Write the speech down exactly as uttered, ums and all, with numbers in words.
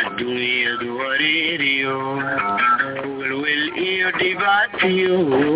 الدنيا دواريري والويل يدي باتيو.